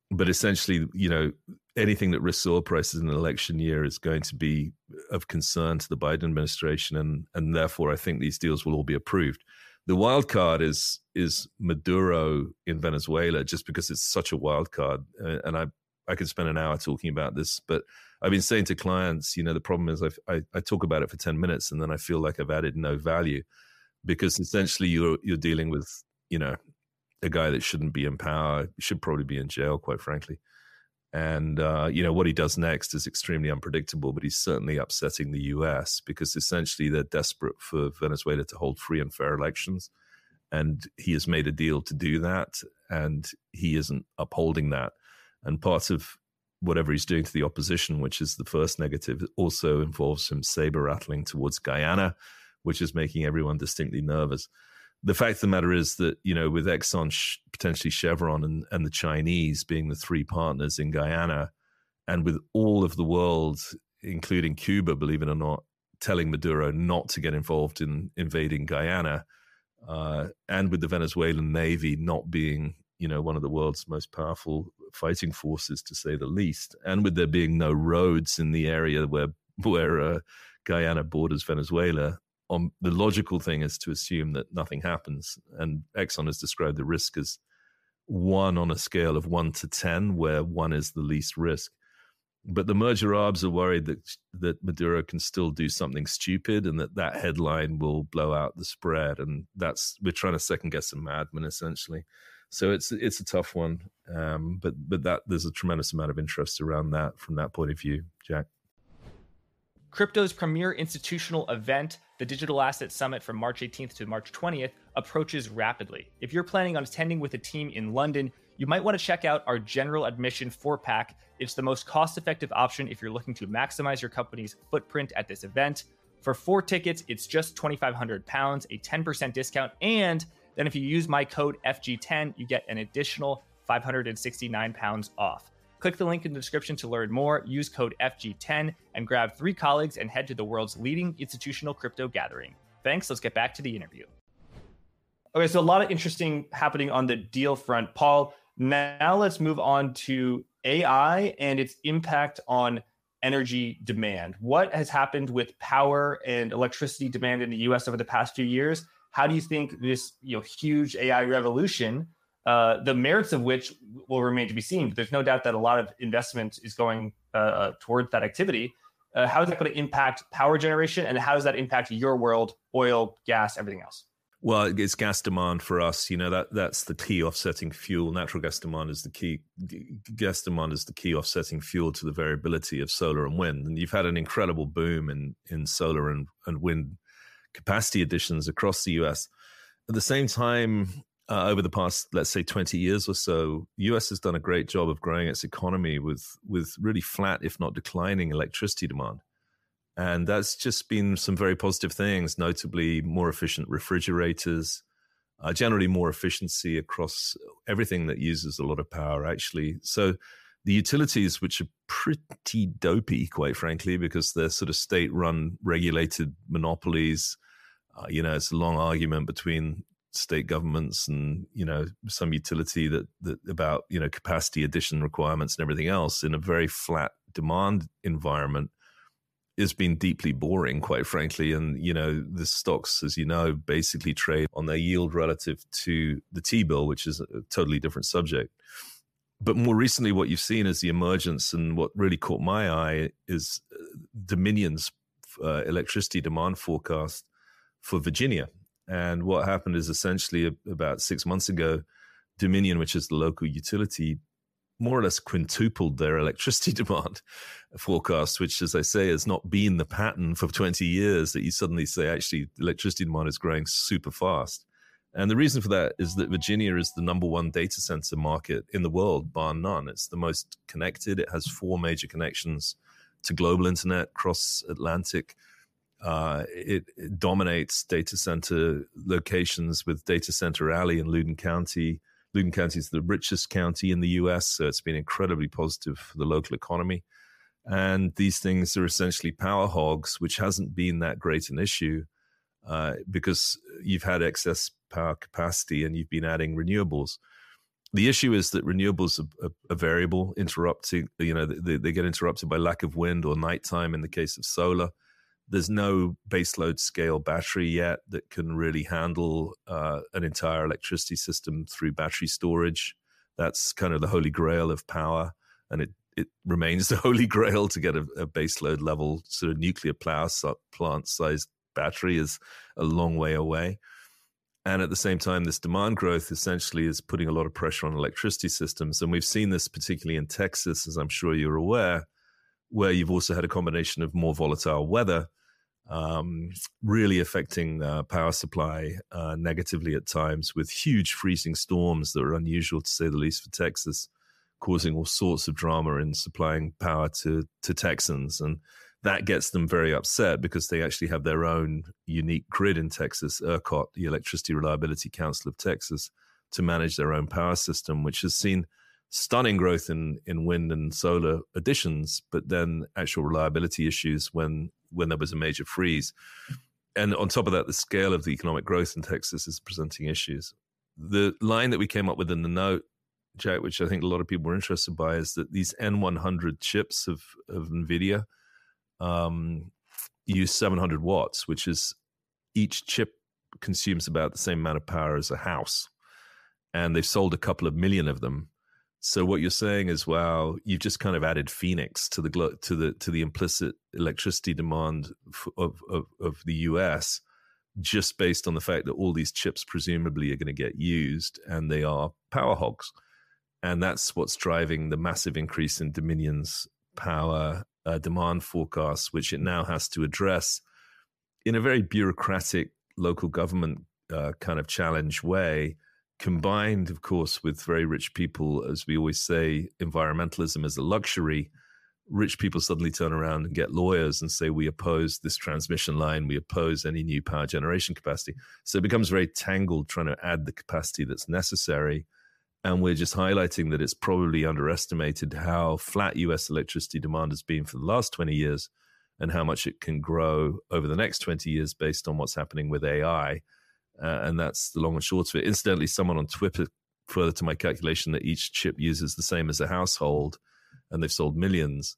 But essentially, you know, anything that risks oil prices in an election year is going to be of concern to the Biden administration, and and therefore I think these deals will all be approved. The wild card is is Maduro in Venezuela, just because it's such a wild card. And I I could spend an hour talking about this, but I've been saying to clients, you know, the problem is I've, I I talk about it for ten minutes and then I feel like I've added no value, because essentially you're you're dealing with, you know, a guy that shouldn't be in power, should probably be in jail, quite frankly. And, uh, you know, what he does next is extremely unpredictable, but he's certainly upsetting the U S, because essentially they're desperate for Venezuela to hold free and fair elections. And he has made a deal to do that, and he isn't upholding that. And part of whatever he's doing to the opposition, which is the first negative, also involves him saber rattling towards Guyana, which is making everyone distinctly nervous. The fact of the matter is that, you know, with Exxon, potentially Chevron, and, and the Chinese being the three partners in Guyana, and with all of the world, including Cuba, believe it or not, telling Maduro not to get involved in invading Guyana, uh, and with the Venezuelan Navy not being, you know, one of the world's most powerful fighting forces, to say the least, and with there being no roads in the area where, where uh, Guyana borders Venezuela, Um, the logical thing is to assume that nothing happens. And Exxon has described the risk as one on a scale of one to ten, where one is the least risk. But the merger arbs are worried that that Maduro can still do something stupid, and that that headline will blow out the spread. And that's, we're trying to second guess a madman, essentially. So it's it's a tough one. Um, but but that there's a tremendous amount of interest around that from that point of view, Jack. Crypto's premier institutional event, the Digital Asset Summit from March eighteenth to March twentieth, approaches rapidly. If you're planning on attending with a team in London, you might want to check out our general admission four-pack. It's the most cost-effective option if you're looking to maximize your company's footprint at this event. For four tickets, it's just two thousand five hundred pounds, a ten percent discount. And then if you use my code F G ten, you get an additional five hundred sixty-nine pounds off. Click the link in the description to learn more, use code F G ten, and grab three colleagues and head to the world's leading institutional crypto gathering. Thanks. Let's get back to the interview. Okay, so a lot of interesting happening on the deal front. Paul, now let's move on to A I and its impact on energy demand. What has happened with power and electricity demand in the U S over the past few years? How do you think this, you know, huge A I revolution, uh, the merits of which will remain to be seen? But there's no doubt that a lot of investment is going uh, towards that activity. Uh, how is that going to impact power generation, and how does that impact your world, oil, gas, everything else? Well, it's gas demand for us. You know, that that's the key offsetting fuel. Natural gas demand is the key. Gas demand is the key offsetting fuel to the variability of solar and wind. And you've had an incredible boom in, in solar and, and wind capacity additions across the U S. At the same time, uh, over the past, let's say, twenty years or so, U S has done a great job of growing its economy with with really flat, if not declining, electricity demand. And that's just been some very positive things, notably more efficient refrigerators, uh, generally more efficiency across everything that uses a lot of power, actually. So the utilities, which are pretty dopey, quite frankly, because they're sort of state-run, regulated monopolies. Uh, you know, it's a long argument between state governments and, you know, some utility that, that about, you know, capacity addition requirements and everything else in a very flat demand environment. It's been deeply boring, quite frankly. And, you know, the stocks, as you know, basically trade on their yield relative to the T-bill, which is a totally different subject. But more recently, what you've seen is the emergence, and what really caught my eye is Dominion's uh, electricity demand forecast for Virginia. And what happened is essentially about six months ago, Dominion, which is the local utility, more or less quintupled their electricity demand forecast, which, as I say, has not been the pattern for twenty years, that you suddenly say, actually, electricity demand is growing super fast. And the reason for that is that Virginia is the number one data center market in the world, bar none. It's the most connected. It has four major connections to global internet, cross-Atlantic. Uh, it, it dominates data center locations with Data Center Alley in Loudoun County. Loudoun County is the richest county in the U S, so it's been incredibly positive for the local economy. And these things are essentially power hogs, which hasn't been that great an issue uh, because you've had excess power capacity and you've been adding renewables. The issue is that renewables are, are, are variable, interrupting, you know, they, they get interrupted by lack of wind or nighttime in the case of solar. There's no baseload scale battery yet that can really handle uh, an entire electricity system through battery storage. That's kind of the holy grail of power, and it, it remains the holy grail to get a, a baseload level sort of nuclear power plant-sized battery is a long way away. And at the same time, this demand growth essentially is putting a lot of pressure on electricity systems. And we've seen this particularly in Texas, as I'm sure you're aware, where you've also had a combination of more volatile weather, Um, really affecting uh, power supply uh, negatively at times, with huge freezing storms that are unusual, to say the least, for Texas, causing all sorts of drama in supplying power to, to Texans. And that gets them very upset because they actually have their own unique grid in Texas, ERCOT, the Electricity Reliability Council of Texas, to manage their own power system, which has seen stunning growth in, in wind and solar additions, but then actual reliability issues when when there was a major freeze. And on top of that, the scale of the economic growth in Texas is presenting issues. The line that we came up with in the note, Jack, which I think a lot of people were interested by, is that these N one hundred chips of, of Nvidia um, use seven hundred watts, which is each chip consumes about the same amount of power as a house. And they've sold a couple of million of them. So what you're saying is, wow, you've just kind of added Phoenix to the glo- to the to the implicit electricity demand f- of, of of the U S, just based on the fact that all these chips presumably are going to get used, and they are power hogs, and that's what's driving the massive increase in Dominion's power uh, demand forecast, which it now has to address in a very bureaucratic local government uh, kind of challenge way. Combined, of course, with very rich people, as we always say, environmentalism is a luxury. Rich people suddenly turn around and get lawyers and say, we oppose this transmission line. We oppose any new power generation capacity. So it becomes very tangled trying to add the capacity that's necessary. And we're just highlighting that it's probably underestimated how flat U S electricity demand has been for the last twenty years and how much it can grow over the next twenty years based on what's happening with A I. Uh, and that's the long and short of it. Incidentally, someone on Twitter, further to my calculation, that each chip uses the same as a household, and they've sold millions.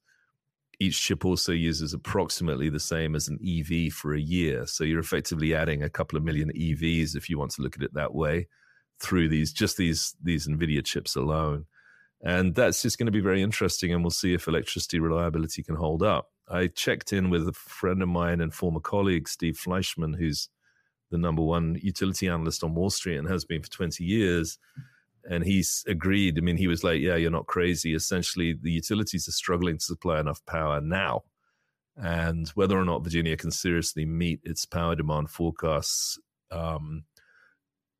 Each chip also uses approximately the same as an E V for a year. So you're effectively adding a couple of million E Vs, if you want to look at it that way, through these just these these Nvidia chips alone. And that's just going to be very interesting, and we'll see if electricity reliability can hold up. I checked in with a friend of mine and former colleague, Steve Fleischman, who's the number one utility analyst on Wall Street and has been for twenty years. And he's agreed. I mean, he was like, yeah, you're not crazy. Essentially, the utilities are struggling to supply enough power now. And whether or not Virginia can seriously meet its power demand forecasts um,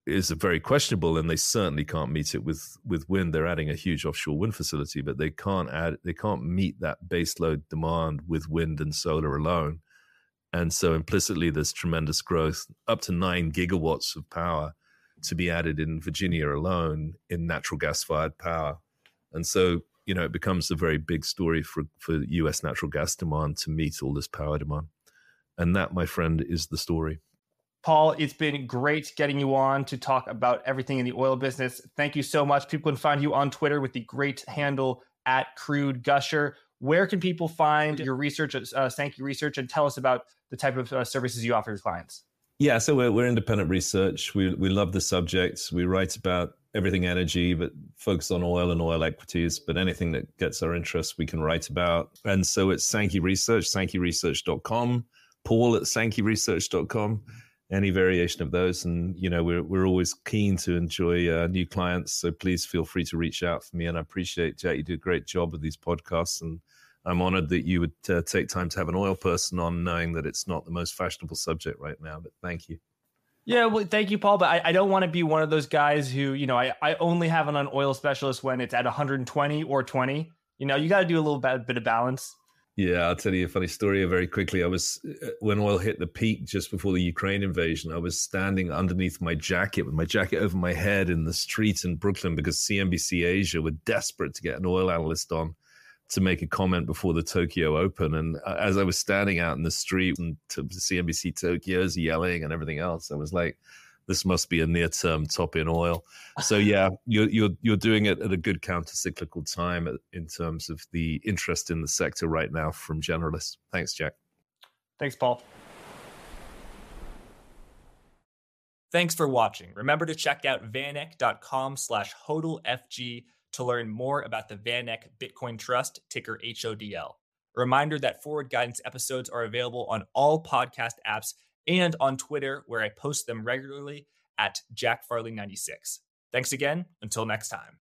is very questionable. And they certainly can't meet it with, with wind. They're adding a huge offshore wind facility, but they can't add, they can't meet that baseload demand with wind and solar alone. And so implicitly, there's tremendous growth, up to nine gigawatts of power to be added in Virginia alone in natural gas-fired power. And so, you know, it becomes a very big story for, for U S natural gas demand to meet all this power demand. And that, my friend, is the story. Paul, it's been great getting you on to talk about everything in the oil business. Thank you so much. People can find you on Twitter with the great handle at Crude Gusher. Where can people find your research at uh, Sankey Research, and tell us about the type of uh, services you offer your clients? Yeah, so we're, we're independent research. We we love the subjects. We write about everything energy, but focus on oil and oil equities. But anything that gets our interest, we can write about. And so it's Sankey Research, sankey research dot com, Paul at sankey research dot com, any variation of those. And, you know, we're, we're always keen to enjoy uh, new clients. So please feel free to reach out for me. And I appreciate, Jack, you do a great job with these podcasts. And I'm honored that you would uh, take time to have an oil person on, knowing that it's not the most fashionable subject right now. But thank you. Yeah, well, thank you, Paul. But I, I don't want to be one of those guys who, you know, I, I only have an oil specialist when it's at one hundred twenty or twenty. You know, you got to do a little bit, bit of balance. Yeah, I'll tell you a funny story very quickly. I was, when oil hit the peak just before the Ukraine invasion, I was standing underneath my jacket with my jacket over my head in the street in Brooklyn because C N B C Asia were desperate to get an oil analyst on to make a comment before the Tokyo Open. And as I was standing out in the street and to C N B C Tokyo's yelling and everything else, I was like, this must be a near-term top in oil. So yeah, you're, you're, you're doing it at a good counter-cyclical time in terms of the interest in the sector right now from generalists. Thanks, Jack. Thanks, Paul. Thanks for watching. Remember to check out VanEck.com slash HODLFG to learn more about the VanEck Bitcoin Trust, ticker H O D L. A reminder that Forward Guidance episodes are available on all podcast apps and on Twitter, where I post them regularly at Jack Farley ninety-six. Thanks again. Until next time.